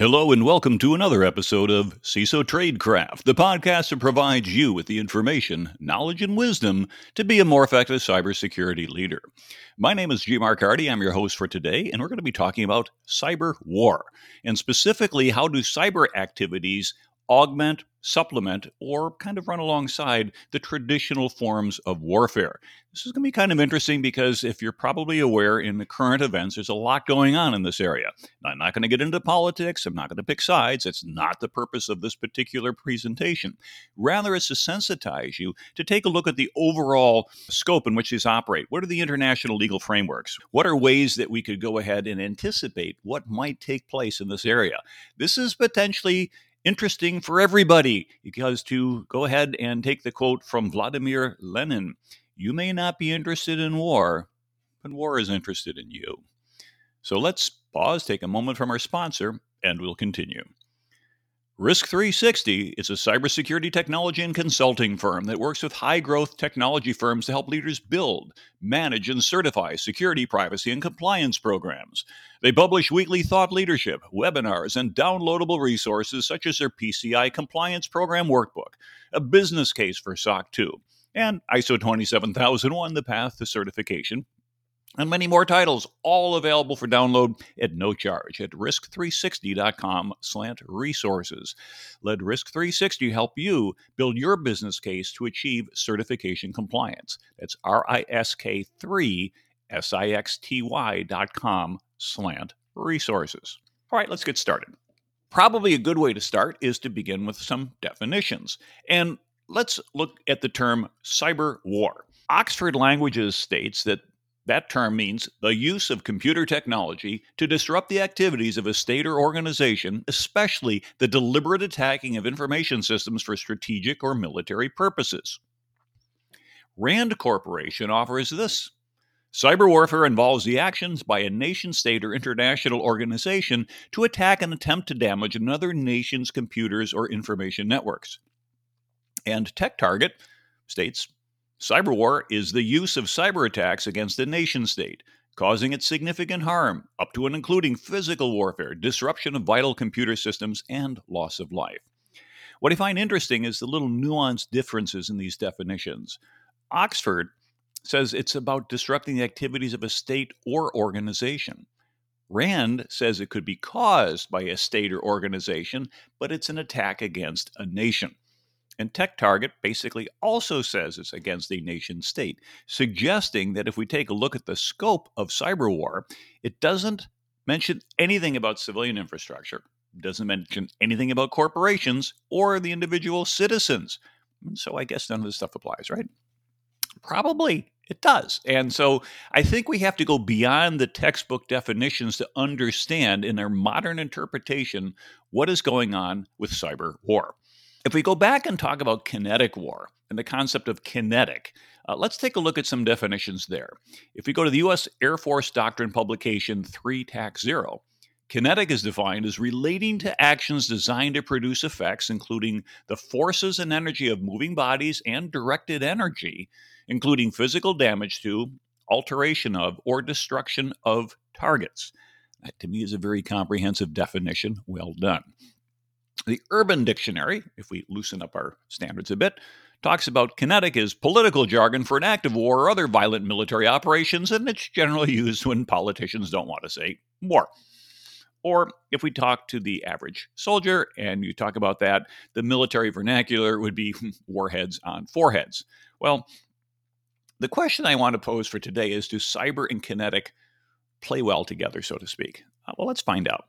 Hello and welcome to another episode of CISO Tradecraft, the podcast that provides you with the information, knowledge, and wisdom to be a more effective cybersecurity leader. My name is Jim Arcardi. I'm your host for today, and we're going to be talking about cyber war, and specifically how do cyber activities augment, supplement, or kind of run alongside the traditional forms of warfare. This is going to be kind of interesting because if you're probably aware in the current events, there's a lot going on in this area. Now, I'm not going to get into politics. I'm not going to pick sides. It's not the purpose of this particular presentation. Rather, it's to sensitize you to take a look at the overall scope in which these operate. What are the international legal frameworks? What are ways that we could go ahead and anticipate what might take place in this area? This is potentially interesting for everybody, because to go ahead and take the quote from Vladimir Lenin, you may not be interested in war, but war is interested in you. So let's pause, take a moment from our sponsor, and we'll continue. Risk3Sixty is a cybersecurity technology and consulting firm that works with high-growth technology firms to help leaders build, manage, and certify security, privacy, and compliance programs. They publish weekly thought leadership, webinars, and downloadable resources such as their PCI Compliance Program Workbook, a business case for SOC 2, and ISO 27001, The Path to Certification, and many more titles, all available for download at no charge at risk360.com/resources. Let Risk3Sixty help you build your business case to achieve certification compliance. That's RISK3SIXTY.com/resources. All right, let's get started. Probably a good way to start is to begin with some definitions. And let's look at the term cyber war. Oxford Languages states that term means the use of computer technology to disrupt the activities of a state or organization, especially the deliberate attacking of information systems for strategic or military purposes. RAND Corporation offers this. Cyber warfare involves the actions by a nation state or international organization to attack and attempt to damage another nation's computers or information networks. And Tech Target states, cyber war is the use of cyber attacks against a nation state, causing it significant harm, up to and including physical warfare, disruption of vital computer systems, and loss of life. What I find interesting is the little nuanced differences in these definitions. Oxford says it's about disrupting the activities of a state or organization. RAND says it could be caused by a state or organization, but it's an attack against a nation. And Tech Target basically also says it's against a nation state, suggesting that if we take a look at the scope of cyber war, it doesn't mention anything about civilian infrastructure, doesn't mention anything about corporations or the individual citizens. And so I guess none of this stuff applies, right? Probably it does. And so I think we have to go beyond the textbook definitions to understand in their modern interpretation what is going on with cyber war. If we go back and talk about kinetic war and the concept of kinetic, let's take a look at some definitions there. If we go to the U.S. Air Force Doctrine Publication 3-0, kinetic is defined as relating to actions designed to produce effects, including the forces and energy of moving bodies and directed energy, including physical damage to, alteration of, or destruction of targets. That, to me, is a very comprehensive definition. Well done. The Urban Dictionary, if we loosen up our standards a bit, talks about kinetic as political jargon for an act of war or other violent military operations, and it's generally used when politicians don't want to say war. Or if we talk to the average soldier and you talk about that, the military vernacular would be warheads on foreheads. Well, the question I want to pose for today is, do cyber and kinetic play well together, so to speak? Well, let's find out.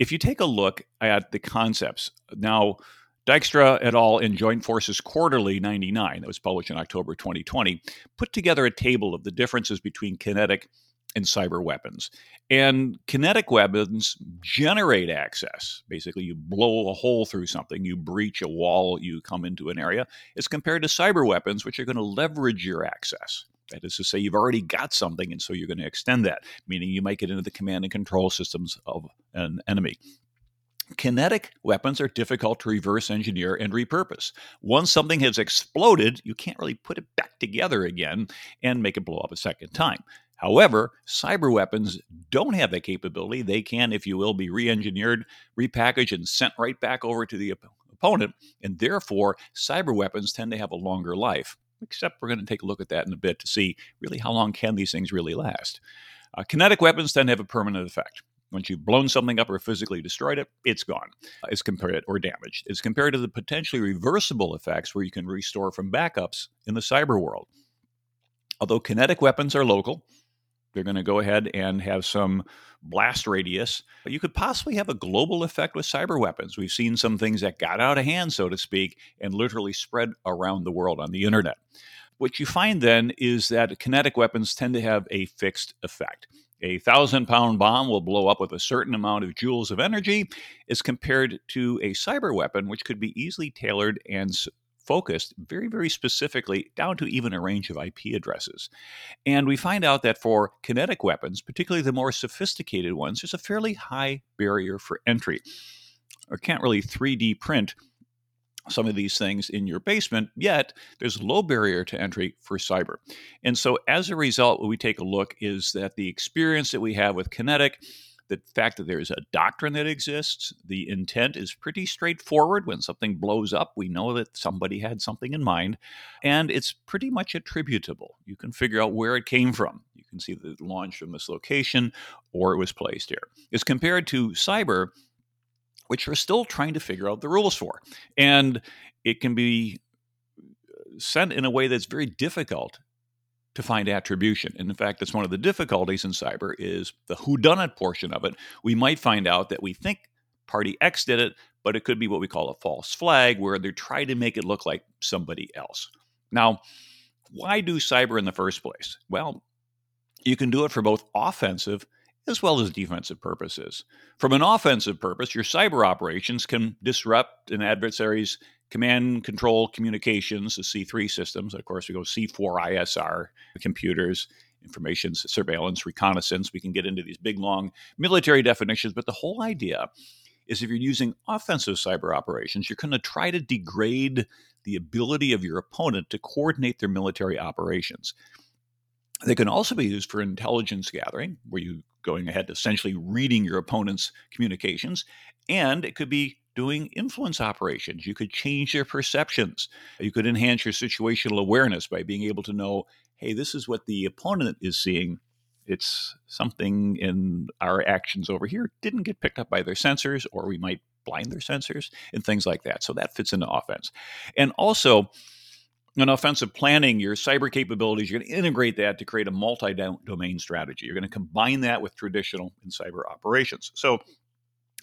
If you take a look at the concepts, now Dykstra et al. In Joint Forces Quarterly 99, that was published in October 2020, put together a table of the differences between kinetic and cyber weapons. And kinetic weapons generate access. Basically, you blow a hole through something, you breach a wall, you come into an area, as compared to cyber weapons, which are going to leverage your access. That is to say, you've already got something, and so you're going to extend that, meaning you might get into the command and control systems of an enemy. Kinetic weapons are difficult to reverse engineer and repurpose. Once something has exploded, you can't really put it back together again and make it blow up a second time. However, cyber weapons don't have that capability. They can, if you will, be re-engineered, repackaged, and sent right back over to the opponent. And therefore, cyber weapons tend to have a longer life, except we're going to take a look at that in a bit to see really how long can these things really last. Kinetic weapons tend to have a permanent effect. Once you've blown something up or physically destroyed it, it's gone. It's compared or damaged. It's compared to the potentially reversible effects where you can restore from backups in the cyber world. Although kinetic weapons are local, they're going to go ahead and have some blast radius. But you could possibly have a global effect with cyber weapons. We've seen some things that got out of hand, so to speak, and literally spread around the world on the internet. What you find then is that kinetic weapons tend to have a fixed effect. A 1,000-pound bomb will blow up with a certain amount of joules of energy as compared to a cyber weapon, which could be easily tailored and focused very, very specifically down to even a range of IP addresses. And we find out that for kinetic weapons, particularly the more sophisticated ones, there's a fairly high barrier for entry. I can't really 3D print some of these things in your basement, yet there's low barrier to entry for cyber. And so as a result, what we take a look is that the experience that we have with kinetic, the fact that there's a doctrine that exists, the intent is pretty straightforward. When something blows up, we know that somebody had something in mind, and it's pretty much attributable. You can figure out where it came from. You can see the launch from this location, or it was placed here. As compared to cyber, which we're still trying to figure out the rules for. And it can be sent in a way that's very difficult to find attribution. And in fact, that's one of the difficulties in cyber is the whodunit portion of it. We might find out that we think party X did it, but it could be what we call a false flag, where they're trying to make it look like somebody else. Now, why do cyber in the first place? Well, you can do it for both offensive as well as defensive purposes. From an offensive purpose, your cyber operations can disrupt an adversary's command control communications, the C3 systems. Of course, we go C4ISR, computers, information, surveillance, reconnaissance. We can get into these big, long military definitions, but the whole idea is if you're using offensive cyber operations, you're going to try to degrade the ability of your opponent to coordinate their military operations. They can also be used for intelligence gathering, where you're going ahead essentially reading your opponent's communications, and it could be doing influence operations. You could change their perceptions. You could enhance your situational awareness by being able to know, hey, this is what the opponent is seeing. It's something in our actions over here didn't get picked up by their sensors, or we might blind their sensors and things like that. So that fits into offense. And also, in offensive planning, your cyber capabilities, you're going to integrate that to create a multi-domain strategy. You're going to combine that with traditional and cyber operations. So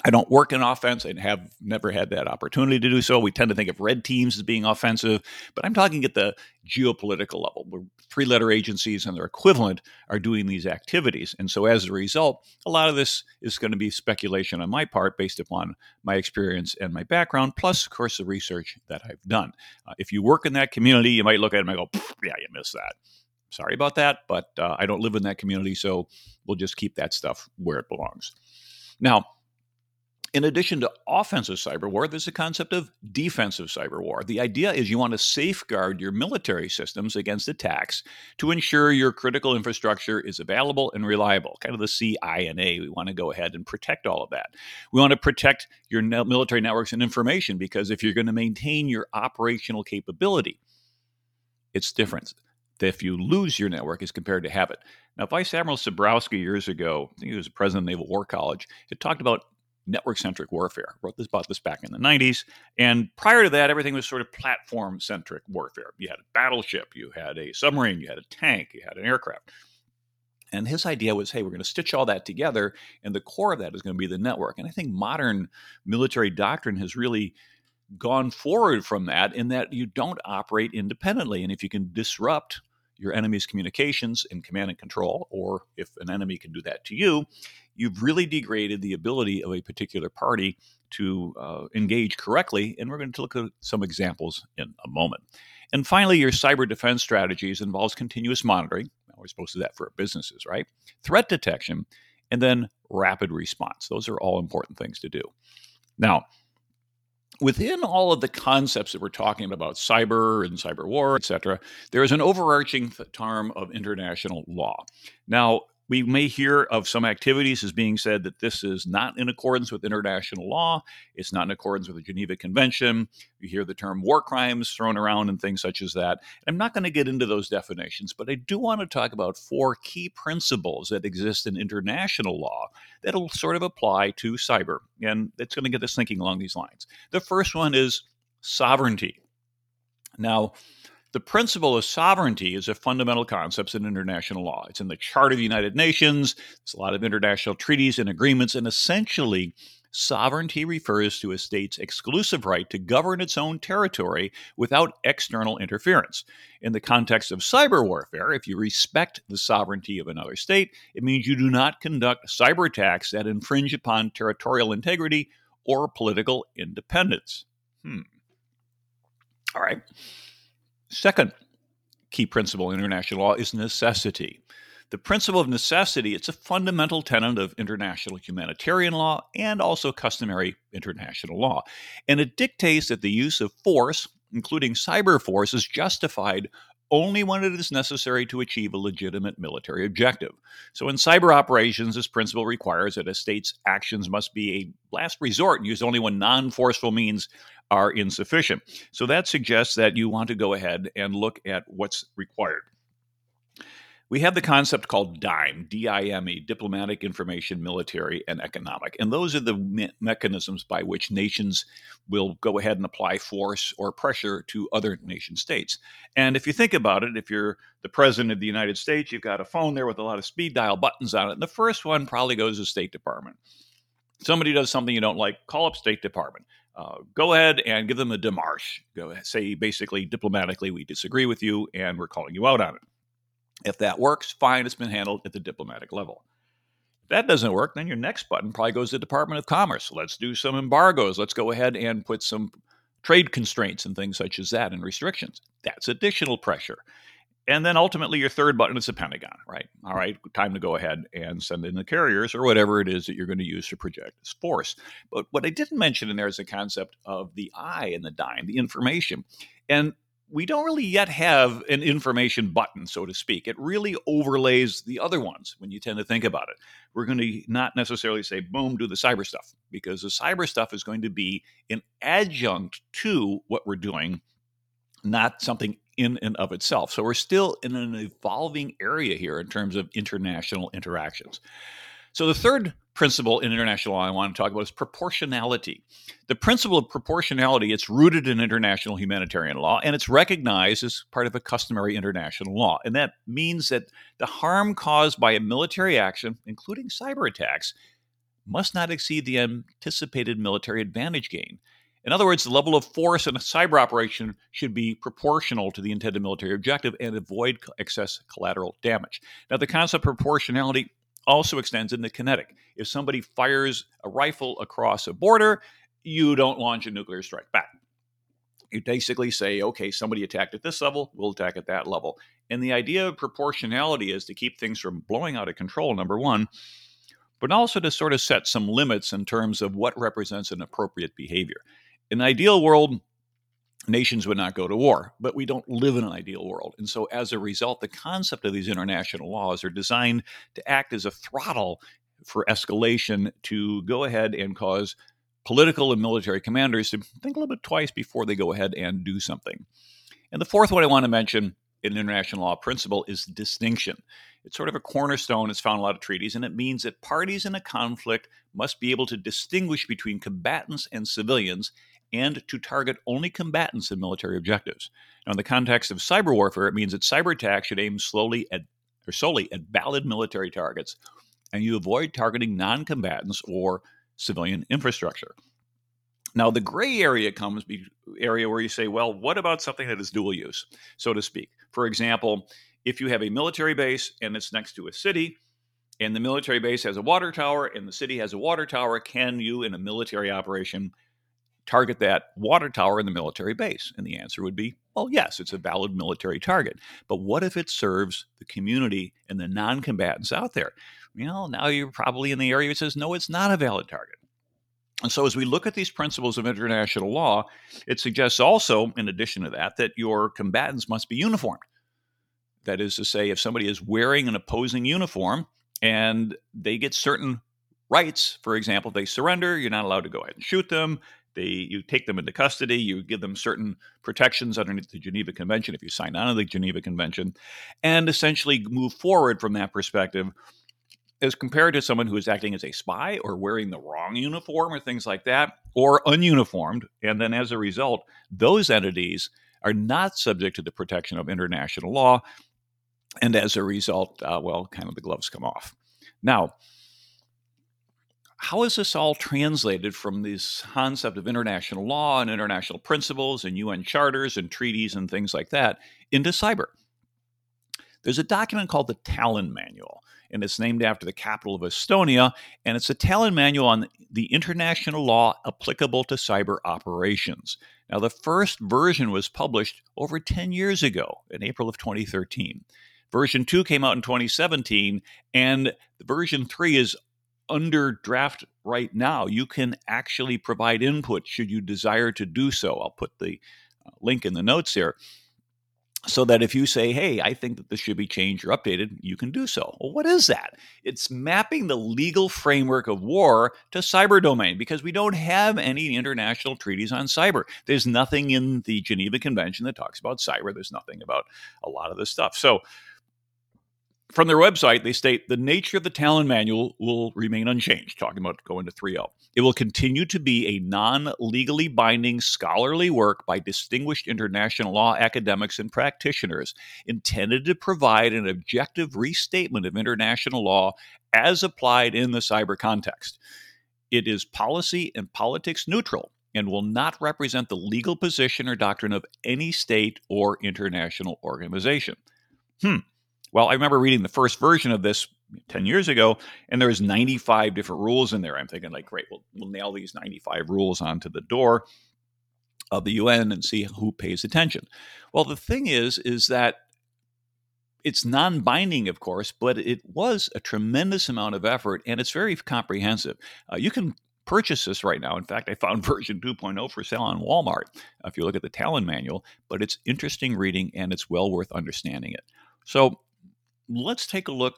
I don't work in offense and have never had that opportunity to do so. We tend to think of red teams as being offensive, but I'm talking at the geopolitical level, where three-letter agencies and their equivalent are doing these activities. And so as a result, a lot of this is going to be speculation on my part based upon my experience and my background, plus, of course, the research that I've done. If you work in that community, you might look at it and go, yeah, you missed that. Sorry about that, but I don't live in that community, so we'll just keep that stuff where it belongs. Now, in addition to offensive cyber war, there's the concept of defensive cyber war. The idea is you want to safeguard your military systems against attacks to ensure your critical infrastructure is available and reliable, kind of the CINA. We want to go ahead and protect all of that. We want to protect your military networks and information, because if you're going to maintain your operational capability, it's different if you lose your network as compared to have it. Now, Vice Admiral Zebrowski years ago, I think he was president of Naval War College, had talked about network-centric warfare. Wrote this about this back in the 90s. And prior to that, everything was sort of platform-centric warfare. You had a battleship, you had a submarine, you had a tank, you had an aircraft. And his idea was, hey, we're going to stitch all that together, and the core of that is going to be the network. And I think modern military doctrine has really gone forward from that, in that you don't operate independently. And if you can disrupt your enemy's communications in command and control, or if an enemy can do that to you, you've really degraded the ability of a particular party to engage correctly. And we're going to look at some examples in a moment. And finally, your cyber defense strategies involves continuous monitoring. Now, we're supposed to do that for businesses, right? Threat detection, and then rapid response. Those are all important things to do. Now, Within all of the concepts that we're talking about, cyber and cyber war, et cetera, there is an overarching term of international law. Now, we may hear of some activities as being said that this is not in accordance with international law. It's not in accordance with the Geneva Convention. You hear the term war crimes thrown around and things such as that. I'm not going to get into those definitions, but I do want to talk about four key principles that exist in international law that'll sort of apply to cyber. And it's going to get us thinking along these lines. The first one is sovereignty. Now, the principle of sovereignty is a fundamental concept in international law. It's in the Charter of the United Nations. There's a lot of international treaties and agreements, and essentially, sovereignty refers to a state's exclusive right to govern its own territory without external interference. In the context of cyber warfare, if you respect the sovereignty of another state, it means you do not conduct cyber attacks that infringe upon territorial integrity or political independence. All right. Second key principle in international law is necessity. The principle of necessity, it's a fundamental tenet of international humanitarian law and also customary international law. And it dictates that the use of force, including cyber force, is justified only when it is necessary to achieve a legitimate military objective. So in cyber operations, this principle requires that a state's actions must be a last resort and used only when non-forceful means are insufficient. So that suggests that you want to go ahead and look at what's required. We have the concept called DIME, D-I-M-E, Diplomatic, Information, Military, and Economic. And those are the mechanisms by which nations will go ahead and apply force or pressure to other nation states. And if you think about it, if you're the president of the United States, you've got a phone there with a lot of speed dial buttons on it. And the first one probably goes to the State Department. Somebody does something you don't like, call up State Department. Go ahead and give them a démarche. Go ahead, say, basically, diplomatically, we disagree with you, and we're calling you out on it. If that works, fine, it's been handled at the diplomatic level. If that doesn't work, then your next button probably goes to the Department of Commerce. Let's do some embargoes. Let's go ahead and put some trade constraints and things such as that and restrictions. That's additional pressure. And then ultimately your third button is the Pentagon, right? All right, time to go ahead and send in the carriers or whatever it is that you're going to use to project this force. But what I didn't mention in there is the concept of the I in the DIME, the information. And we don't really yet have an information button, so to speak. It really overlays the other ones when you tend to think about it. We're going to not necessarily say, boom, do the cyber stuff, because the cyber stuff is going to be an adjunct to what we're doing, not something in and of itself. So we're still in an evolving area here in terms of international interactions. So the third principle in international law I want to talk about is proportionality. The principle of proportionality, it's rooted in international humanitarian law, and it's recognized as part of a customary international law. And that means that the harm caused by a military action, including cyber attacks, must not exceed the anticipated military advantage gain. In other words, the level of force in a cyber operation should be proportional to the intended military objective and avoid excess collateral damage. Now, the concept of proportionality also extends into kinetic. If somebody fires a rifle across a border, you don't launch a nuclear strike back. You basically say, okay, somebody attacked at this level, we'll attack at that level. And the idea of proportionality is to keep things from blowing out of control, number one, but also to sort of set some limits in terms of what represents an appropriate behavior. In an ideal world, nations would not go to war, but we don't live in an ideal world. And so as a result, the concept of these international laws are designed to act as a throttle for escalation to go ahead and cause political and military commanders to think a little bit twice before they go ahead and do something. And the fourth one I want to mention in international law principle is distinction. It's sort of a cornerstone. It's found in a lot of treaties, and it means that parties in a conflict must be able to distinguish between combatants and civilians and to target only combatants and military objectives. Now, in the context of cyber warfare, it means that cyber attacks should aim solely at valid military targets, and you avoid targeting non-combatants or civilian infrastructure. Now, the gray area comes area where you say, well, what about something that is dual use, so to speak? For example, if you have a military base and it's next to a city, and the military base has a water tower and the city has a water tower, can you, in a military operation, target that water tower in the military base? And the answer would be, well, yes, it's a valid military target. But what if it serves the community and the non-combatants out there? Well, now you're probably in the area that says, no, it's not a valid target. And so as we look at these principles of international law, it suggests also, in addition to that, that your combatants must be uniformed. That is to say, if somebody is wearing an opposing uniform and they get certain rights, for example, they surrender, you're not allowed to go ahead and shoot them, you take them into custody, you give them certain protections underneath the Geneva Convention, if you sign on to the Geneva Convention, and essentially move forward from that perspective, as compared to someone who is acting as a spy or wearing the wrong uniform or things like that, or ununiformed. And then as a result, those entities are not subject to the protection of international law. And as a result, kind of the gloves come off. Now, how is this all translated from this concept of international law and international principles and UN charters and treaties and things like that into cyber? There's a document called the Tallinn Manual, and it's named after the capital of Estonia, and it's a Tallinn Manual on the international law applicable to cyber operations. Now, the first version was published over 10 years ago, in April of 2013. Version 2 came out in 2017, and version 3 is under draft right now. You can actually provide input should you desire to do so. I'll put the link in the notes here. So that if you say, hey, I think that this should be changed or updated, you can do so. Well, what is that? It's mapping the legal framework of war to cyber domain, because we don't have any international treaties on cyber. There's nothing in the Geneva Convention that talks about cyber. There's nothing about a lot of this stuff. So from their website, they state the nature of the Tallinn Manual will remain unchanged, talking about going to 3.0. It will continue to be a non-legally binding scholarly work by distinguished international law academics and practitioners intended to provide an objective restatement of international law as applied in the cyber context. It is policy and politics neutral and will not represent the legal position or doctrine of any state or international organization. Well, I remember reading the first version of this 10 years ago, and there was 95 different rules in there. I'm thinking, like, great, we'll nail these 95 rules onto the door of the UN and see who pays attention. Well, the thing is that it's non-binding, of course, but it was a tremendous amount of effort, and it's very comprehensive. You can purchase this right now. In fact, I found version 2.0 for sale on Walmart, if you look at the Tallinn Manual, but it's interesting reading, and it's well worth understanding it. So let's take a look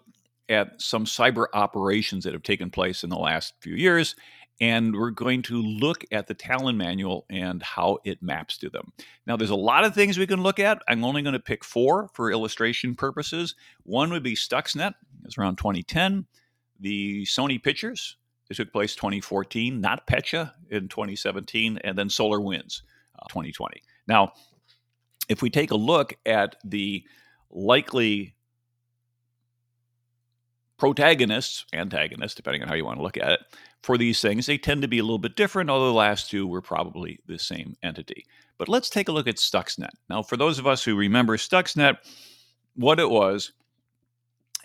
at some cyber operations that have taken place in the last few years, and we're going to look at the Tallinn Manual and how it maps to them. Now, there's a lot of things we can look at. I'm only going to pick four for illustration purposes. One would be Stuxnet. It's around 2010. The Sony Pictures. It took place 2014. NotPetya in 2017. And then SolarWinds 2020. Now, if we take a look at the likely protagonists, antagonists, depending on how you want to look at it, for these things, they tend to be a little bit different, although the last two were probably the same entity. But let's take a look at Stuxnet. Now, for those of us who remember Stuxnet, what it was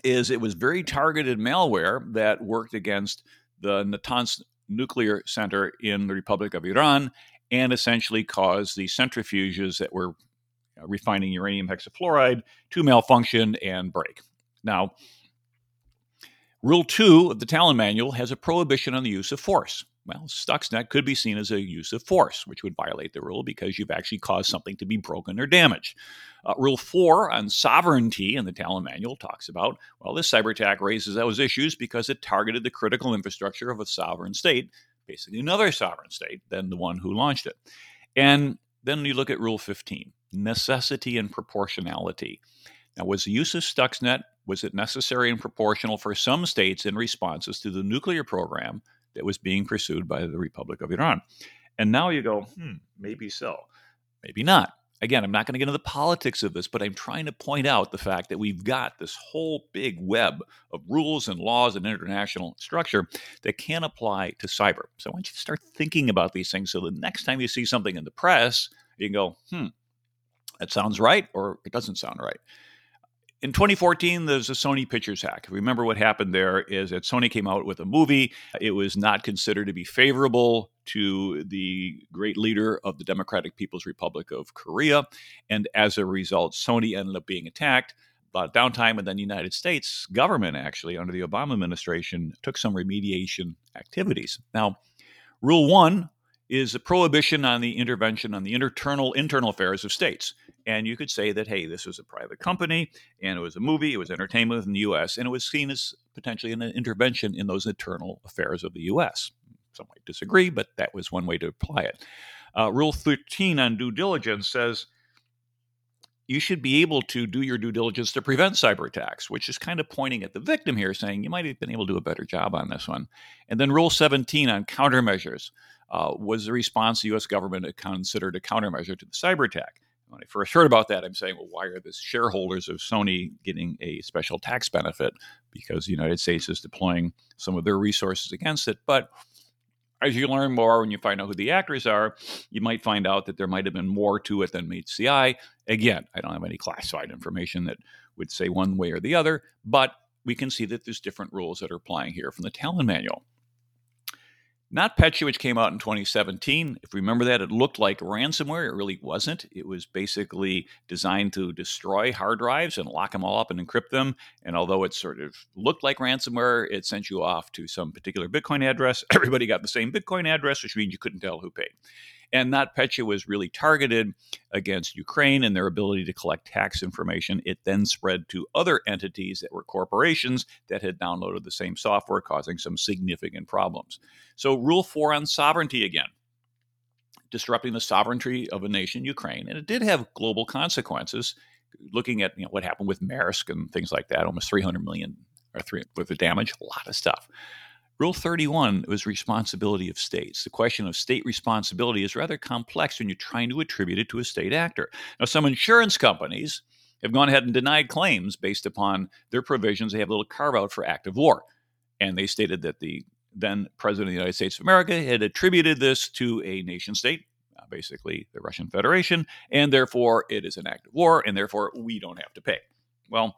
is it was very targeted malware that worked against the Natanz nuclear center in the Republic of Iran and essentially caused the centrifuges that were refining uranium hexafluoride to malfunction and break. Now, Rule 2 of the Tallinn Manual has a prohibition on the use of force. Well, Stuxnet could be seen as a use of force, which would violate the rule because you've actually caused something to be broken or damaged. Rule 4 on sovereignty in the Tallinn Manual talks about, well, this cyber attack raises those issues because it targeted the critical infrastructure of a sovereign state, basically another sovereign state than the one who launched it. And then you look at Rule 15. Necessity and proportionality. Now, was the use of Stuxnet, was it necessary and proportional for some states in responses to the nuclear program that was being pursued by the Republic of Iran? And now you go, maybe so, maybe not. Again, I'm not going to get into the politics of this, but I'm trying to point out the fact that we've got this whole big web of rules and laws and international structure that can apply to cyber. So I want you to start thinking about these things so the next time you see something in the press, you can go, that sounds right, or it doesn't sound right. In 2014, there's a Sony Pictures hack. Remember what happened there is that Sony came out with a movie. It was not considered to be favorable to the great leader of the Democratic People's Republic of Korea. And as a result, Sony ended up being attacked. A lot of downtime, and then the United States government, actually, under the Obama administration, took some remediation activities. Now, Rule 1 is a prohibition on the intervention on the internal affairs of states. And you could say that, hey, this was a private company, and it was a movie, it was entertainment in the U.S., and it was seen as potentially an intervention in those internal affairs of the U.S. Some might disagree, but that was one way to apply it. Rule 13 on due diligence says you should be able to do your due diligence to prevent cyber attacks, which is kind of pointing at the victim here, saying you might have been able to do a better job on this one. And then Rule 17 on countermeasures was the response the U.S. government considered a countermeasure to the cyber attack. When I first heard about that, I'm saying, well, why are the shareholders of Sony getting a special tax benefit? Because the United States is deploying some of their resources against it. But as you learn more, when you find out who the actors are, you might find out that there might have been more to it than meets the eye. Again, I don't have any classified information that would say one way or the other, but we can see that there's different rules that are applying here from the Tallinn Manual. NotPetya, which came out in 2017, if you remember that, it looked like ransomware. It really wasn't. It was basically designed to destroy hard drives and lock them all up and encrypt them. And although it sort of looked like ransomware, it sent you off to some particular Bitcoin address. Everybody got the same Bitcoin address, which means you couldn't tell who paid. And NotPetya was really targeted against Ukraine and their ability to collect tax information. It then spread to other entities that were corporations that had downloaded the same software, causing some significant problems. So Rule 4 on sovereignty again, disrupting the sovereignty of a nation, Ukraine. And it did have global consequences, looking at what happened with Maersk and things like that, almost $300 million worth of damage, a lot of stuff. Rule 31 was responsibility of states. The question of state responsibility is rather complex when you're trying to attribute it to a state actor. Now, some insurance companies have gone ahead and denied claims based upon their provisions. They have a little carve-out for act of war. And they stated that the then president of the United States of America had attributed this to a nation state, basically the Russian Federation, and therefore it is an act of war, and therefore we don't have to pay. Well,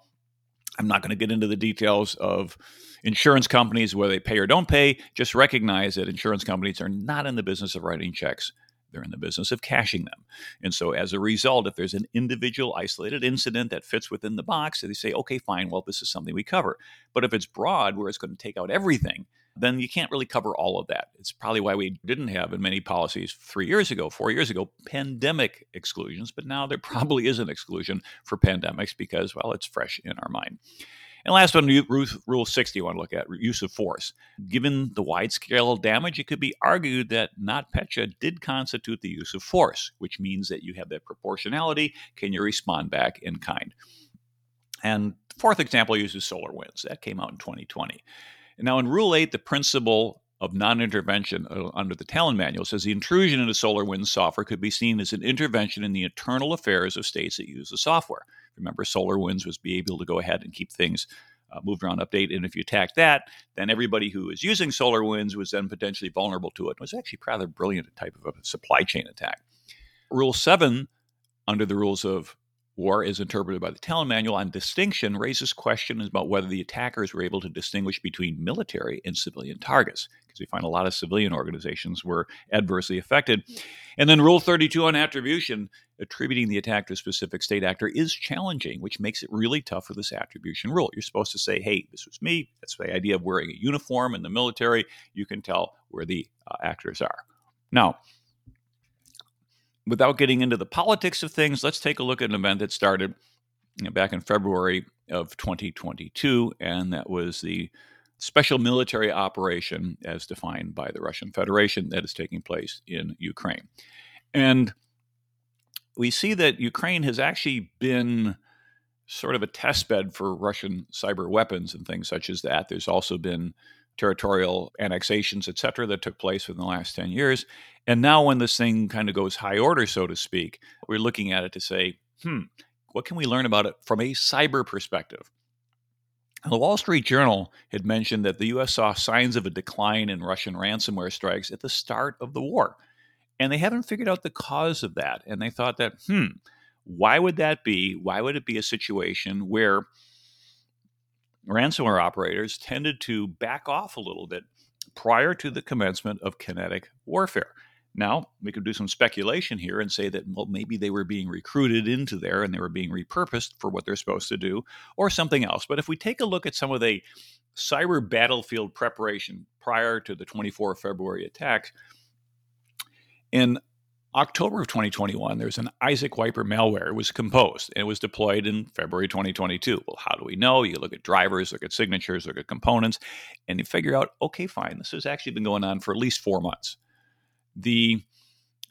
I'm not going to get into the details of insurance companies, whether they pay or don't pay. Just recognize that insurance companies are not in the business of writing checks. They're in the business of cashing them. And so as a result, if there's an individual isolated incident that fits within the box, they say, okay, fine, well, this is something we cover. But if it's broad, where it's going to take out everything, then you can't really cover all of that. It's probably why we didn't have in many policies 4 years ago, pandemic exclusions, but now there probably is an exclusion for pandemics because, well, it's fresh in our mind. And last one, Rule 60 you want to look at, use of force. Given the wide-scale damage, it could be argued that NotPetya did constitute the use of force, which means that you have that proportionality. Can you respond back in kind? And the fourth example uses SolarWinds. That came out in 2020. Now, in Rule 8, the principle of non-intervention under the Tallinn Manual says the intrusion into SolarWinds software could be seen as an intervention in the internal affairs of states that use the software. Remember, SolarWinds was be able to go ahead and keep things moved around, update, and if you attack that, then everybody who is using SolarWinds was then potentially vulnerable to it. It was actually rather brilliant type of a supply chain attack. Rule 7, under the rules of war is interpreted by the Tallinn Manual on distinction, raises questions about whether the attackers were able to distinguish between military and civilian targets, because we find a lot of civilian organizations were adversely affected. And then Rule 32 on attribution, attributing the attack to a specific state actor is challenging, which makes it really tough for this attribution rule. You're supposed to say, hey, this was me. That's the idea of wearing a uniform in the military. You can tell where the actors are. Now, without getting into the politics of things, let's take a look at an event that started back in February of 2022, and that was the special military operation as defined by the Russian Federation that is taking place in Ukraine. And we see that Ukraine has actually been sort of a testbed for Russian cyber weapons and things such as that. There's also been territorial annexations, et cetera, that took place within the last 10 years. And now when this thing kind of goes high order, so to speak, we're looking at it to say, what can we learn about it from a cyber perspective? And the Wall Street Journal had mentioned that the U.S. saw signs of a decline in Russian ransomware strikes at the start of the war. And they haven't figured out the cause of that. And they thought that, why would that be? Why would it be a situation where ransomware operators tended to back off a little bit prior to the commencement of kinetic warfare? Now, we could do some speculation here and say that, well, maybe they were being recruited into there and they were being repurposed for what they're supposed to do or something else. But if we take a look at some of the cyber battlefield preparation prior to the 24 February attacks, in October of 2021, there's an Isaac Wiper malware. It was composed and it was deployed in February 2022. Well, how do we know? You look at drivers, look at signatures, look at components, and you figure out, okay, fine, this has actually been going on for at least 4 months. The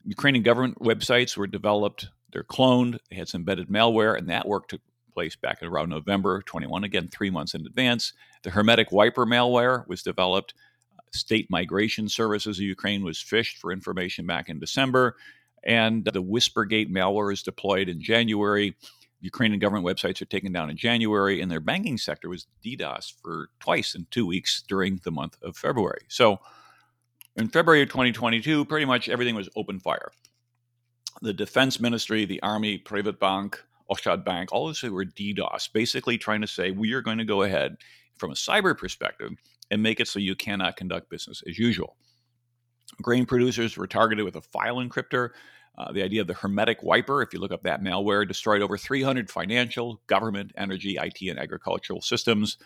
Ukrainian government websites were developed, they're cloned, they had some embedded malware, and that work took place back around November 21, again, 3 months in advance. The Hermetic Wiper malware was developed. State Migration Services of Ukraine was phished for information back in December, and the Whispergate malware is deployed in January. Ukrainian government websites are taken down in January, and their banking sector was DDoS for twice in 2 weeks during the month of February. So, in February of 2022, pretty much everything was open fire. The Defense Ministry, the Army, Privatbank, Oshad Bank, all those who were DDoS, basically trying to say, we are going to go ahead from a cyber perspective and make it so you cannot conduct business as usual. Grain producers were targeted with a file encryptor. The idea of the Hermetic Wiper, if you look up that malware, destroyed over 300 financial, government, energy, IT, and agricultural systems.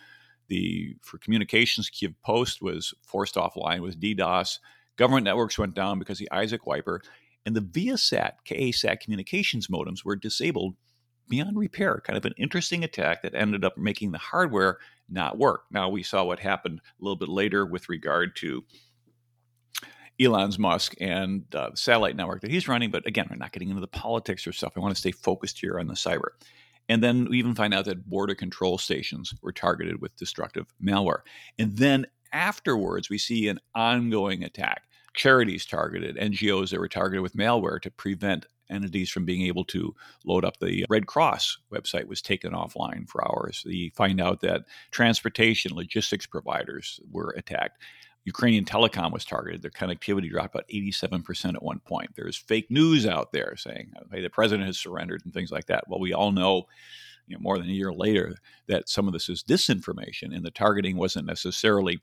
For communications, Kiev Post was forced offline with DDoS. Government networks went down because the Isaac Wiper and the ViaSat, KASAT communications modems were disabled beyond repair. Kind of an interesting attack that ended up making the hardware not work. Now, we saw what happened a little bit later with regard to Elon Musk and the satellite network that he's running. But again, we're not getting into the politics or stuff. I want to stay focused here on the cyber. And then we even find out that border control stations were targeted with destructive malware. And then afterwards, we see an ongoing attack. Charities targeted, NGOs that were targeted with malware to prevent entities from being able to load up. The Red Cross website was taken offline for hours. You find out that transportation, logistics providers were attacked. Ukrainian telecom was targeted. Their connectivity dropped about 87% at one point. There's fake news out there saying, hey, the president has surrendered and things like that. Well, we all know, more than a year later that some of this is disinformation and the targeting wasn't necessarily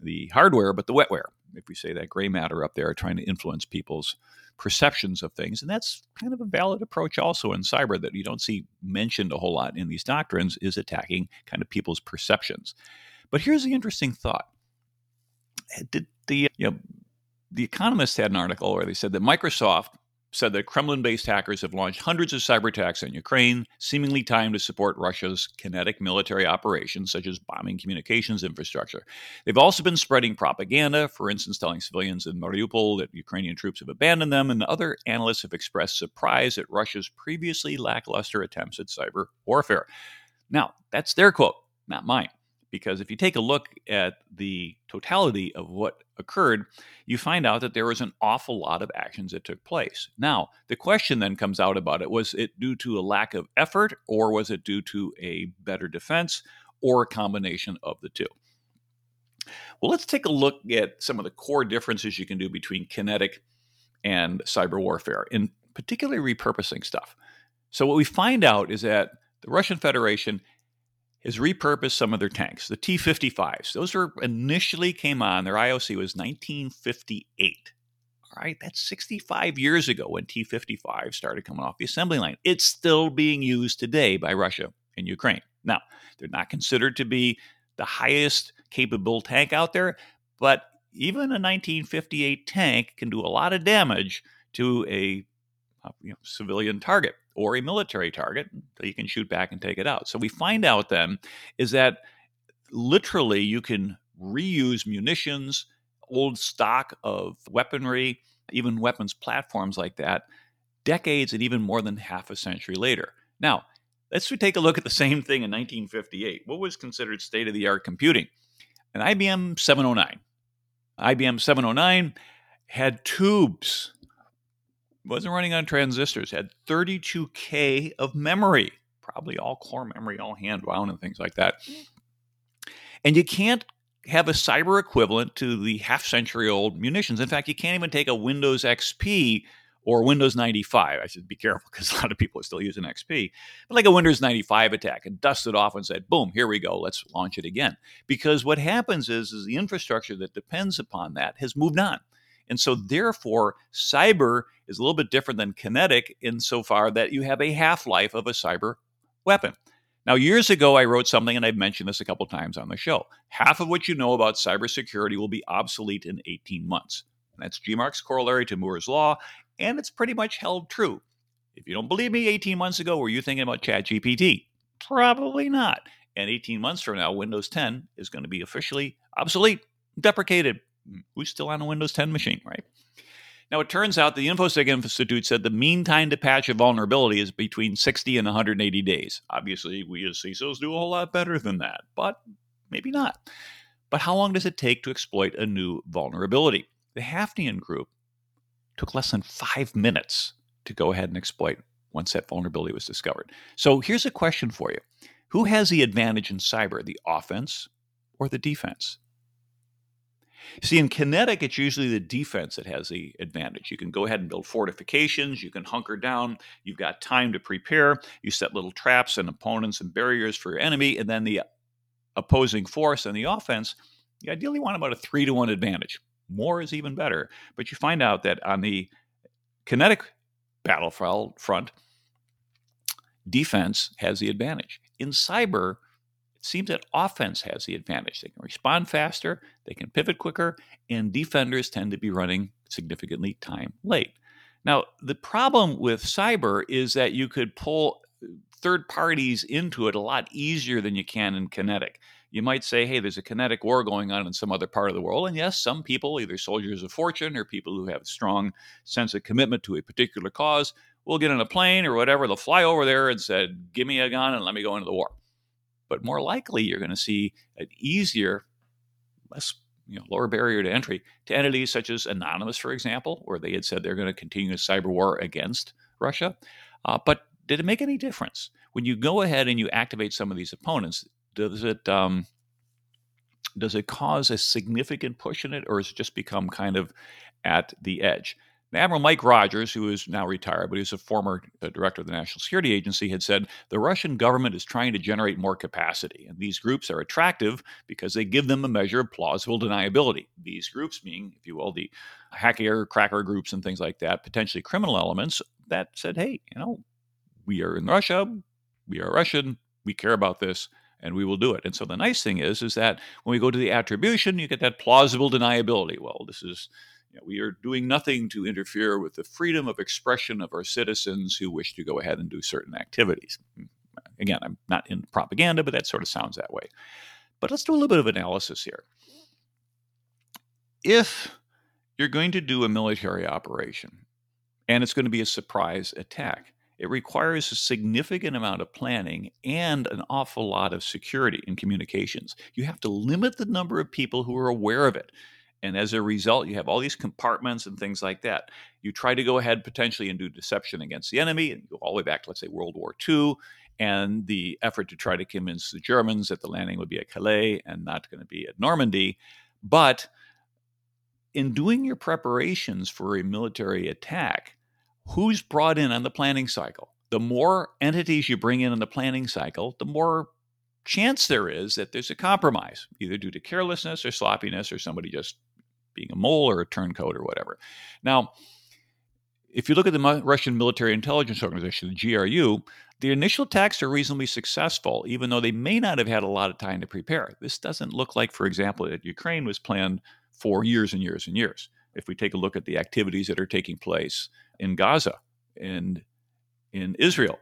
the hardware, but the wetware. If we say that gray matter up there trying to influence people's perceptions of things. And that's kind of a valid approach also in cyber that you don't see mentioned a whole lot in these doctrines is attacking kind of people's perceptions. But here's the interesting thought. The Economist had an article where they said that Microsoft said that Kremlin-based hackers have launched hundreds of cyber attacks on Ukraine, seemingly timed to support Russia's kinetic military operations, such as bombing communications infrastructure. They've also been spreading propaganda, for instance, telling civilians in Mariupol that Ukrainian troops have abandoned them, and other analysts have expressed surprise at Russia's previously lackluster attempts at cyber warfare. Now, that's their quote, not mine. Because if you take a look at the totality of what occurred, you find out that there was an awful lot of actions that took place. Now, the question then comes out about it. Was it due to a lack of effort, or was it due to a better defense, or a combination of the two? Well, let's take a look at some of the core differences you can do between kinetic and cyber warfare, and particularly repurposing stuff. So what we find out is that the Russian Federation has repurposed some of their tanks, the T-55s. Those were initially came on, their IOC was 1958. All right, that's 65 years ago when T-55 started coming off the assembly line. It's still being used today by Russia and Ukraine. Now, they're not considered to be the highest capable tank out there, but even a 1958 tank can do a lot of damage to a civilian target or a military target that you can shoot back and take it out. So we find out then is that literally you can reuse munitions, old stock of weaponry, even weapons platforms like that, decades and even more than half a century later. Now, let's take a look at the same thing in 1958. What was considered state-of-the-art computing? An IBM 709. IBM 709 had tubes. Wasn't running on transistors, had 32K of memory, probably all core memory, all hand-wound and things like that. And you can't have a cyber equivalent to the half-century-old munitions. In fact, you can't even take a Windows XP or Windows 95. I should be careful because a lot of people are still using XP. But like a Windows 95 attack and dust it off and said, boom, here we go, let's launch it again. Because what happens is the infrastructure that depends upon that has moved on. And so therefore, cyber is a little bit different than kinetic insofar that you have a half-life of a cyber weapon. Now, years ago, I wrote something, and I've mentioned this a couple times on the show. Half of what you know about cybersecurity will be obsolete in 18 months. And that's GMARC's corollary to Moore's Law, and it's pretty much held true. If you don't believe me, 18 months ago, were you thinking about ChatGPT? Probably not. And 18 months from now, Windows 10 is going to be officially obsolete, deprecated. Who's still on a Windows 10 machine, right? Now, it turns out the InfoSec Institute said the mean time to patch a vulnerability is between 60 and 180 days. Obviously, we as CISOs do a whole lot better than that, but maybe not. But how long does it take to exploit a new vulnerability? The Hafnian group took less than 5 minutes to go ahead and exploit once that vulnerability was discovered. So here's a question for you. Who has the advantage in cyber, the offense or the defense? See, in kinetic, it's usually the defense that has the advantage. You can go ahead and build fortifications. You can hunker down. You've got time to prepare. You set little traps and opponents and barriers for your enemy. And then the opposing force and the offense, you ideally want about a 3-to-1 advantage. More is even better. But you find out that on the kinetic battlefield front, defense has the advantage. In cyber, it seems that offense has the advantage. They can respond faster, they can pivot quicker, and defenders tend to be running significantly time late. Now, the problem with cyber is that you could pull third parties into it a lot easier than you can in kinetic. You might say, hey, there's a kinetic war going on in some other part of the world. And yes, some people, either soldiers of fortune or people who have a strong sense of commitment to a particular cause, will get on a plane or whatever. They'll fly over there and say, give me a gun and let me go into the war. But more likely, you're going to see an easier, less, lower barrier to entry to entities such as Anonymous, for example, where they had said they're going to continue a cyber war against Russia. But did it make any difference? When you go ahead and you activate some of these opponents, does it cause a significant push in it, or has it just become kind of at the edge? Now, Admiral Mike Rogers, who is now retired, but he was a former director of the National Security Agency, had said, the Russian government is trying to generate more capacity, and these groups are attractive because they give them a measure of plausible deniability. These groups being, if you will, the hacker, cracker groups and things like that, potentially criminal elements that said, hey, we are in Russia, we are Russian, we care about this, and we will do it. And so the nice thing is that when we go to the attribution, you get that plausible deniability. Well, this is, we are doing nothing to interfere with the freedom of expression of our citizens who wish to go ahead and do certain activities. Again, I'm not in propaganda, but that sort of sounds that way. But let's do a little bit of analysis here. If you're going to do a military operation, and it's going to be a surprise attack, it requires a significant amount of planning and an awful lot of security and communications. You have to limit the number of people who are aware of it. And as a result, you have all these compartments and things like that. You try to go ahead potentially and do deception against the enemy and go all the way back to, let's say, World War II, and the effort to try to convince the Germans that the landing would be at Calais and not going to be at Normandy. But in doing your preparations for a military attack, who's brought in on the planning cycle? The more entities you bring in on the planning cycle, the more chance there is that there's a compromise, either due to carelessness or sloppiness or somebody just being a mole or a turncoat or whatever. Now, if you look at the Russian Military Intelligence Organization, the GRU, the initial attacks are reasonably successful, even though they may not have had a lot of time to prepare. This doesn't look like, for example, that Ukraine was planned for years and years and years. If we take a look at the activities that are taking place in Gaza and in Israel,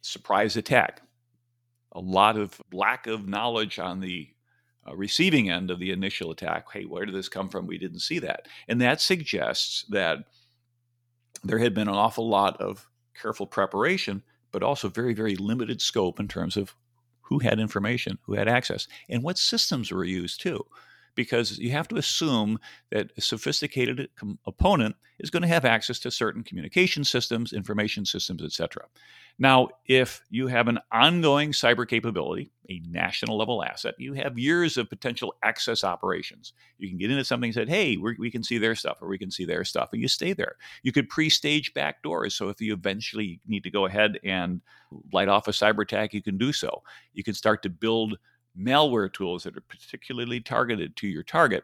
surprise attack, a lot of lack of knowledge on the receiving end of the initial attack. Hey, where did this come from? We didn't see that. And that suggests that there had been an awful lot of careful preparation, but also very, very limited scope in terms of who had information, who had access, and what systems were used too. Because you have to assume that a sophisticated opponent is going to have access to certain communication systems, information systems, etc. Now, if you have an ongoing cyber capability, a national level asset, you have years of potential access operations. You can get into something and say, hey, we can see their stuff or we can see their stuff, and you stay there. You could pre-stage back doors. So if you eventually need to go ahead and light off a cyber attack, you can do so. You can start to build malware tools that are particularly targeted to your target.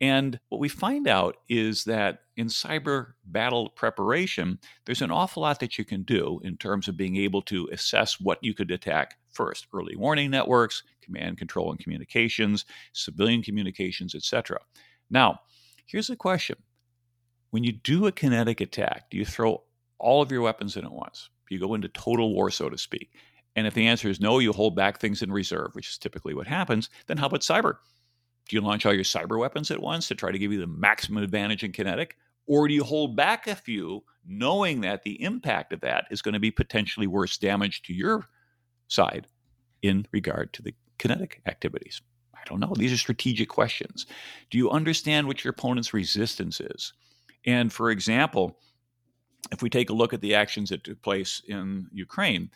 And what we find out is that in cyber battle preparation, there's an awful lot that you can do in terms of being able to assess what you could attack first: early warning networks, command, control, and communications, civilian communications, etc. Now, here's the question. When you do a kinetic attack, do you throw all of your weapons in at once? You go into total war, so to speak. And if the answer is no, you hold back things in reserve, which is typically what happens. Then how about cyber? Do you launch all your cyber weapons at once to try to give you the maximum advantage in kinetic? Or do you hold back a few, knowing that the impact of that is going to be potentially worse damage to your side in regard to the kinetic activities? I don't know. These are strategic questions. Do you understand what your opponent's resistance is? And for example, if we take a look at the actions that took place in Ukraine,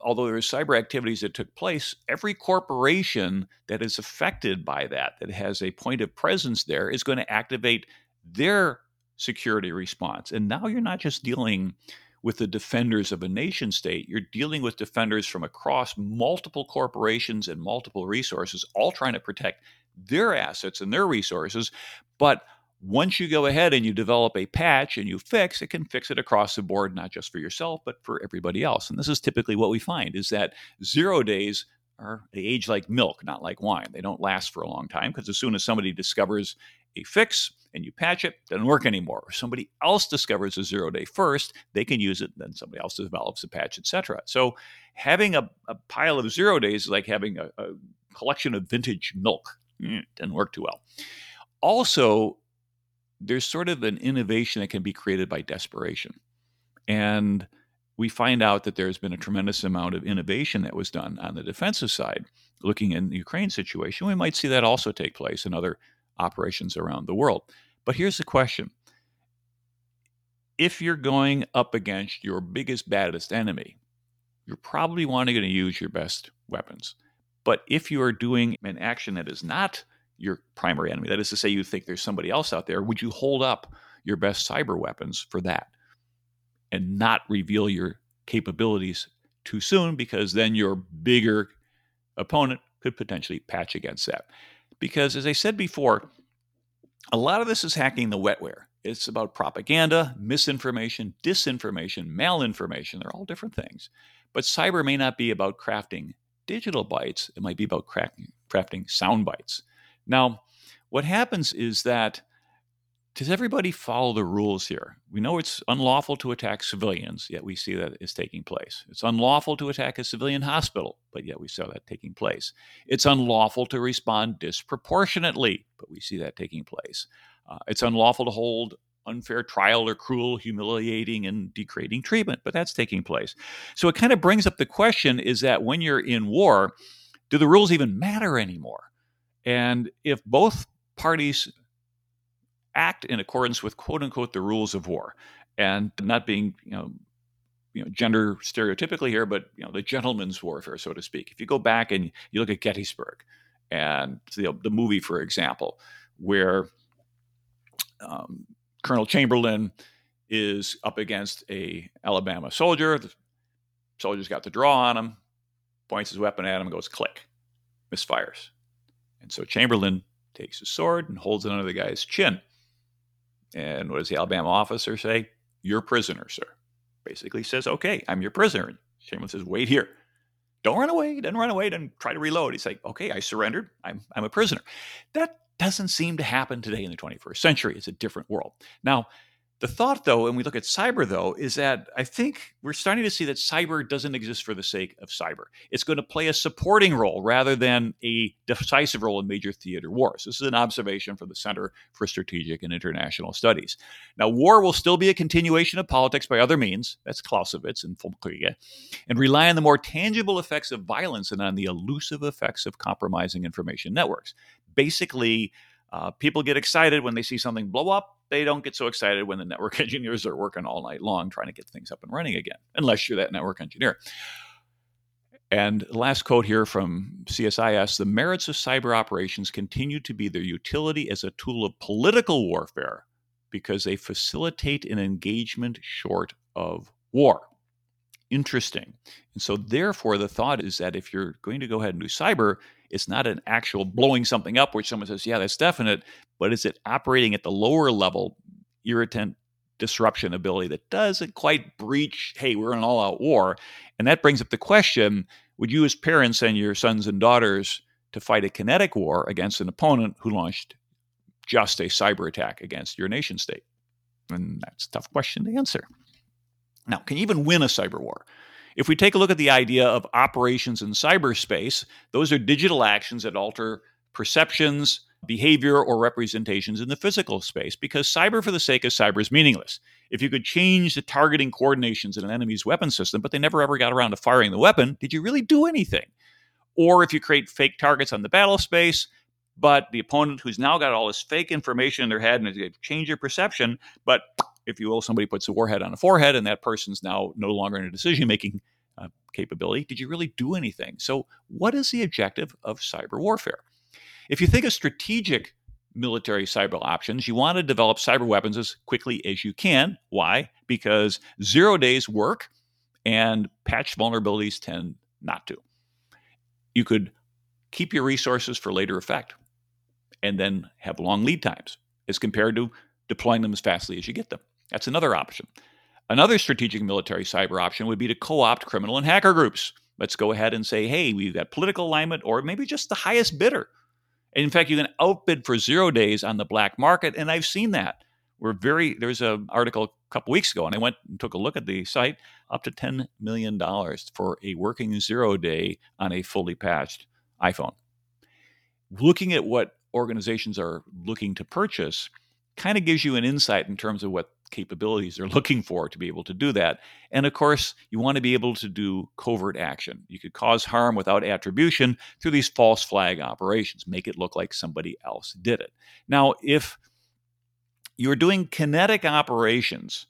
although there were cyber activities that took place, every corporation that is affected by that has a point of presence there, is going to activate their security response. And now you're not just dealing with the defenders of a nation state, you're dealing with defenders from across multiple corporations and multiple resources, all trying to protect their assets and their resources. But once you go ahead and you develop a patch and you fix, it can fix it across the board, not just for yourself, but for everybody else. And this is typically what we find is that 0 days are, they age like milk, not like wine. They don't last for a long time because as soon as somebody discovers a fix and you patch it, it doesn't work anymore. Or somebody else discovers a 0 day first, they can use it, then somebody else develops a patch, etc. So having a pile of 0 days is like having a collection of vintage milk. It doesn't work too well. Also, there's sort of an innovation that can be created by desperation. And we find out that there's been a tremendous amount of innovation that was done on the defensive side. Looking in the Ukraine situation, we might see that also take place in other operations around the world. But here's the question. If you're going up against your biggest, baddest enemy, you're probably going to use your best weapons. But if you are doing an action that is not your primary enemy, that is to say you think there's somebody else out there, would you hold up your best cyber weapons for that and not reveal your capabilities too soon, because then your bigger opponent could potentially patch against that? Because as I said before, a lot of this is hacking the wetware. It's about propaganda, misinformation, disinformation, malinformation. They're all different things. But cyber may not be about crafting digital bytes. It might be about crafting sound bytes. Now, what happens is that, does everybody follow the rules here? We know it's unlawful to attack civilians, yet we see that is taking place. It's unlawful to attack a civilian hospital, but yet we saw that taking place. It's unlawful to respond disproportionately, but we see that taking place. It's unlawful to hold unfair trial or cruel, humiliating, and degrading treatment, but that's taking place. So it kind of brings up the question is that when you're in war, do the rules even matter anymore? And if both parties act in accordance with, quote unquote, the rules of war, and not being, gender stereotypically here, but, the gentleman's warfare, so to speak. If you go back and you look at Gettysburg and the movie, for example, where Colonel Chamberlain is up against a Alabama soldier, the soldier's got the draw on him, points his weapon at him, goes click, misfires. And so Chamberlain takes his sword and holds it under the guy's chin. And what does the Alabama officer say? You're prisoner, sir. Basically says, okay, I'm your prisoner. And Chamberlain says, wait here. Don't run away. Doesn't run away. Doesn't try to reload. He's like, okay, I surrendered. I'm a prisoner. That doesn't seem to happen today in the 21st century. It's a different world. Now, the thought, though, when we look at cyber, though, is that I think we're starting to see that cyber doesn't exist for the sake of cyber. It's going to play a supporting role rather than a decisive role in major theater wars. This is an observation from the Center for Strategic and International Studies. Now, war will still be a continuation of politics by other means, that's Clausewitz and Vom Kriege, and rely on the more tangible effects of violence and on the elusive effects of compromising information networks. Basically, people get excited when they see something blow up. They don't get so excited when the network engineers are working all night long trying to get things up and running again, unless you're that network engineer. And last quote here from CSIS, the merits of cyber operations continue to be their utility as a tool of political warfare because they facilitate an engagement short of war. interesting. And so therefore, the thought is that if you're going to go ahead and do cyber, it's not an actual blowing something up where someone says, yeah, that's definite, but is it operating at the lower level, irritant disruption ability that doesn't quite breach, hey, we're in an all-out war. And that brings up the question, would you as parents send your sons and daughters to fight a kinetic war against an opponent who launched just a cyber attack against your nation state? And that's a tough question to answer. Now, can you even win a cyber war? If we take a look at the idea of operations in cyberspace, those are digital actions that alter perceptions, behavior, or representations in the physical space, because cyber for the sake of cyber is meaningless. If you could change the targeting coordinations in an enemy's weapon system, but they never ever got around to firing the weapon, did you really do anything? Or if you create fake targets on the battle space, but the opponent who's now got all this fake information in their head and they've changed their perception, but if you will, somebody puts a warhead on a forehead and that person's now no longer in a decision-making capability, did you really do anything? So what is the objective of cyber warfare? If you think of strategic military cyber options, you want to develop cyber weapons as quickly as you can. Why? Because 0 days work and patch vulnerabilities tend not to. You could keep your resources for later effect and then have long lead times as compared to deploying them as fastly as you get them. That's another option. Another strategic military cyber option would be to co-opt criminal and hacker groups. Let's go ahead and say, hey, we've got political alignment or maybe just the highest bidder. And in fact, you can outbid for 0 days on the black market. And I've seen that. There's an article a couple weeks ago, and I went and took a look at the site, up to $10 million for a working 0 day on a fully patched iPhone. Looking at what organizations are looking to purchase kind of gives you an insight in terms of what capabilities they're looking for to be able to do that. And of course, you want to be able to do covert action. You could cause harm without attribution through these false flag operations, make it look like somebody else did it. Now, if you're doing kinetic operations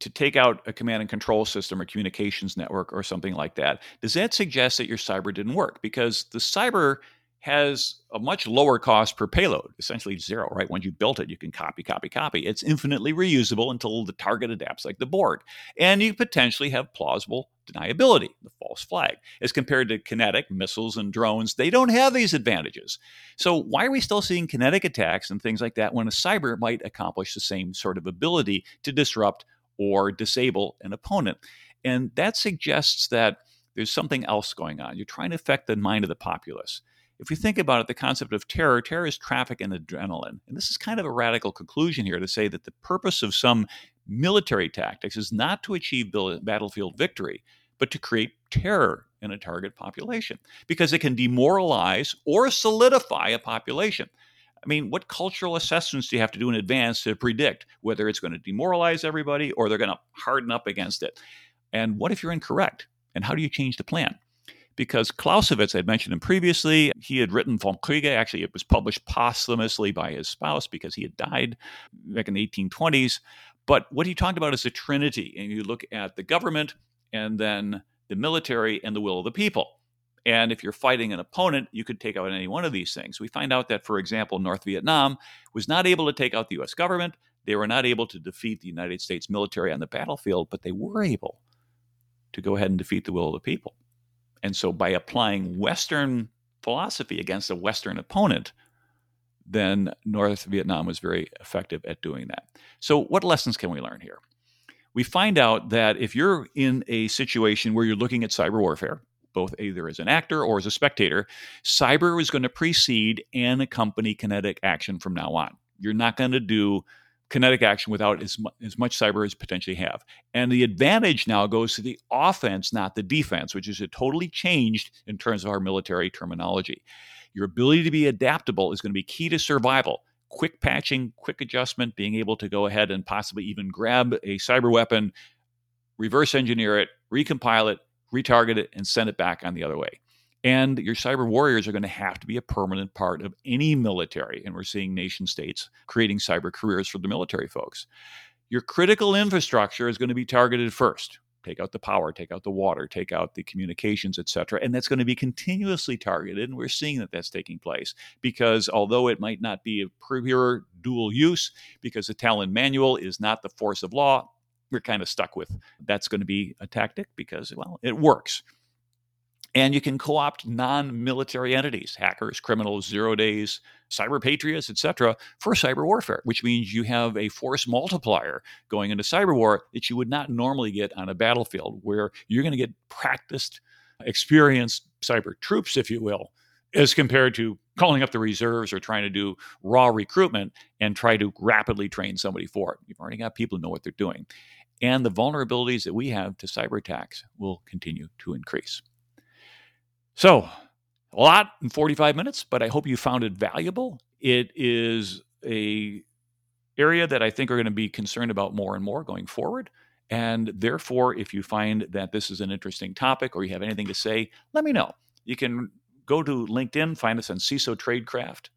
to take out a command and control system or communications network or something like that, does that suggest that your cyber didn't work? Because the cyber has a much lower cost per payload, essentially zero, right? Once you built it, you can copy. It's infinitely reusable until the target adapts like the Borg. And you potentially have plausible deniability, the false flag. As compared to kinetic missiles and drones, they don't have these advantages. So why are we still seeing kinetic attacks and things like that when a cyber might accomplish the same sort of ability to disrupt or disable an opponent? And that suggests that there's something else going on. You're trying to affect the mind of the populace. If you think about it, the concept of terror is traffic in adrenaline. And this is kind of a radical conclusion here to say that the purpose of some military tactics is not to achieve battlefield victory, but to create terror in a target population because it can demoralize or solidify a population. I mean, what cultural assessments do you have to do in advance to predict whether it's going to demoralize everybody or they're going to harden up against it? And what if you're incorrect? And how do you change the plan? Because Clausewitz, I'd mentioned him previously, he had written Vom Kriege. Actually, it was published posthumously by his spouse because he had died back in the 1820s. But what he talked about is the Trinity. And you look at the government and then the military and the will of the people. And if you're fighting an opponent, you could take out any one of these things. We find out that, for example, North Vietnam was not able to take out the U.S. government. They were not able to defeat the United States military on the battlefield, but they were able to go ahead and defeat the will of the people. And so by applying Western philosophy against a Western opponent, then North Vietnam was very effective at doing that. So what lessons can we learn here? We find out that if you're in a situation where you're looking at cyber warfare, both either as an actor or as a spectator, cyber is going to precede and accompany kinetic action from now on. You're not going to do kinetic action without as much cyber as potentially have. And the advantage now goes to the offense, not the defense, which is a totally changed in terms of our military terminology. Your ability to be adaptable is going to be key to survival. Quick patching, quick adjustment, being able to go ahead and possibly even grab a cyber weapon, reverse engineer it, recompile it, retarget it, and send it back on the other way. And your cyber warriors are going to have to be a permanent part of any military. And we're seeing nation states creating cyber careers for the military folks. Your critical infrastructure is going to be targeted first. Take out the power, take out the water, take out the communications, et cetera. And that's going to be continuously targeted. And we're seeing that that's taking place because although it might not be a pure dual use because the Tallinn Manual is not the force of law, we're kind of stuck with. That's going to be a tactic because, well, it works. And you can co-opt non-military entities, hackers, criminals, zero days, cyber patriots, etc., for cyber warfare, which means you have a force multiplier going into cyber war that you would not normally get on a battlefield, where you're going to get practiced, experienced cyber troops, if you will, as compared to calling up the reserves or trying to do raw recruitment and try to rapidly train somebody for it. You've already got people who know what they're doing. And the vulnerabilities that we have to cyber attacks will continue to increase. So a lot in 45 minutes, but I hope you found it valuable. It is an area that I think are going to be concerned about more and more going forward. And therefore, if you find that this is an interesting topic or you have anything to say, let me know. You can go to LinkedIn, find us on CISO Tradecraft,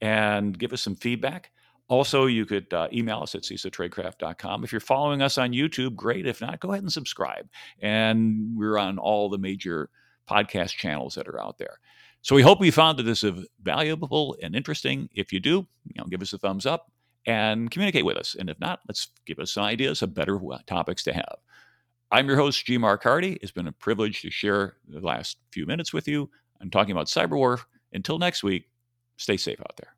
and give us some feedback. Also, you could email us at CISOTradecraft.com. If you're following us on YouTube, great. If not, go ahead and subscribe. And we're on all the major podcast channels that are out there. So we hope we found that this is valuable and interesting. If you do, give us a thumbs up and communicate with us. And if not, let's give us some ideas of better topics to have. I'm your host, G. Marcardi. It's been a privilege to share the last few minutes with you. I'm talking about cyber war. Until next week, stay safe out there.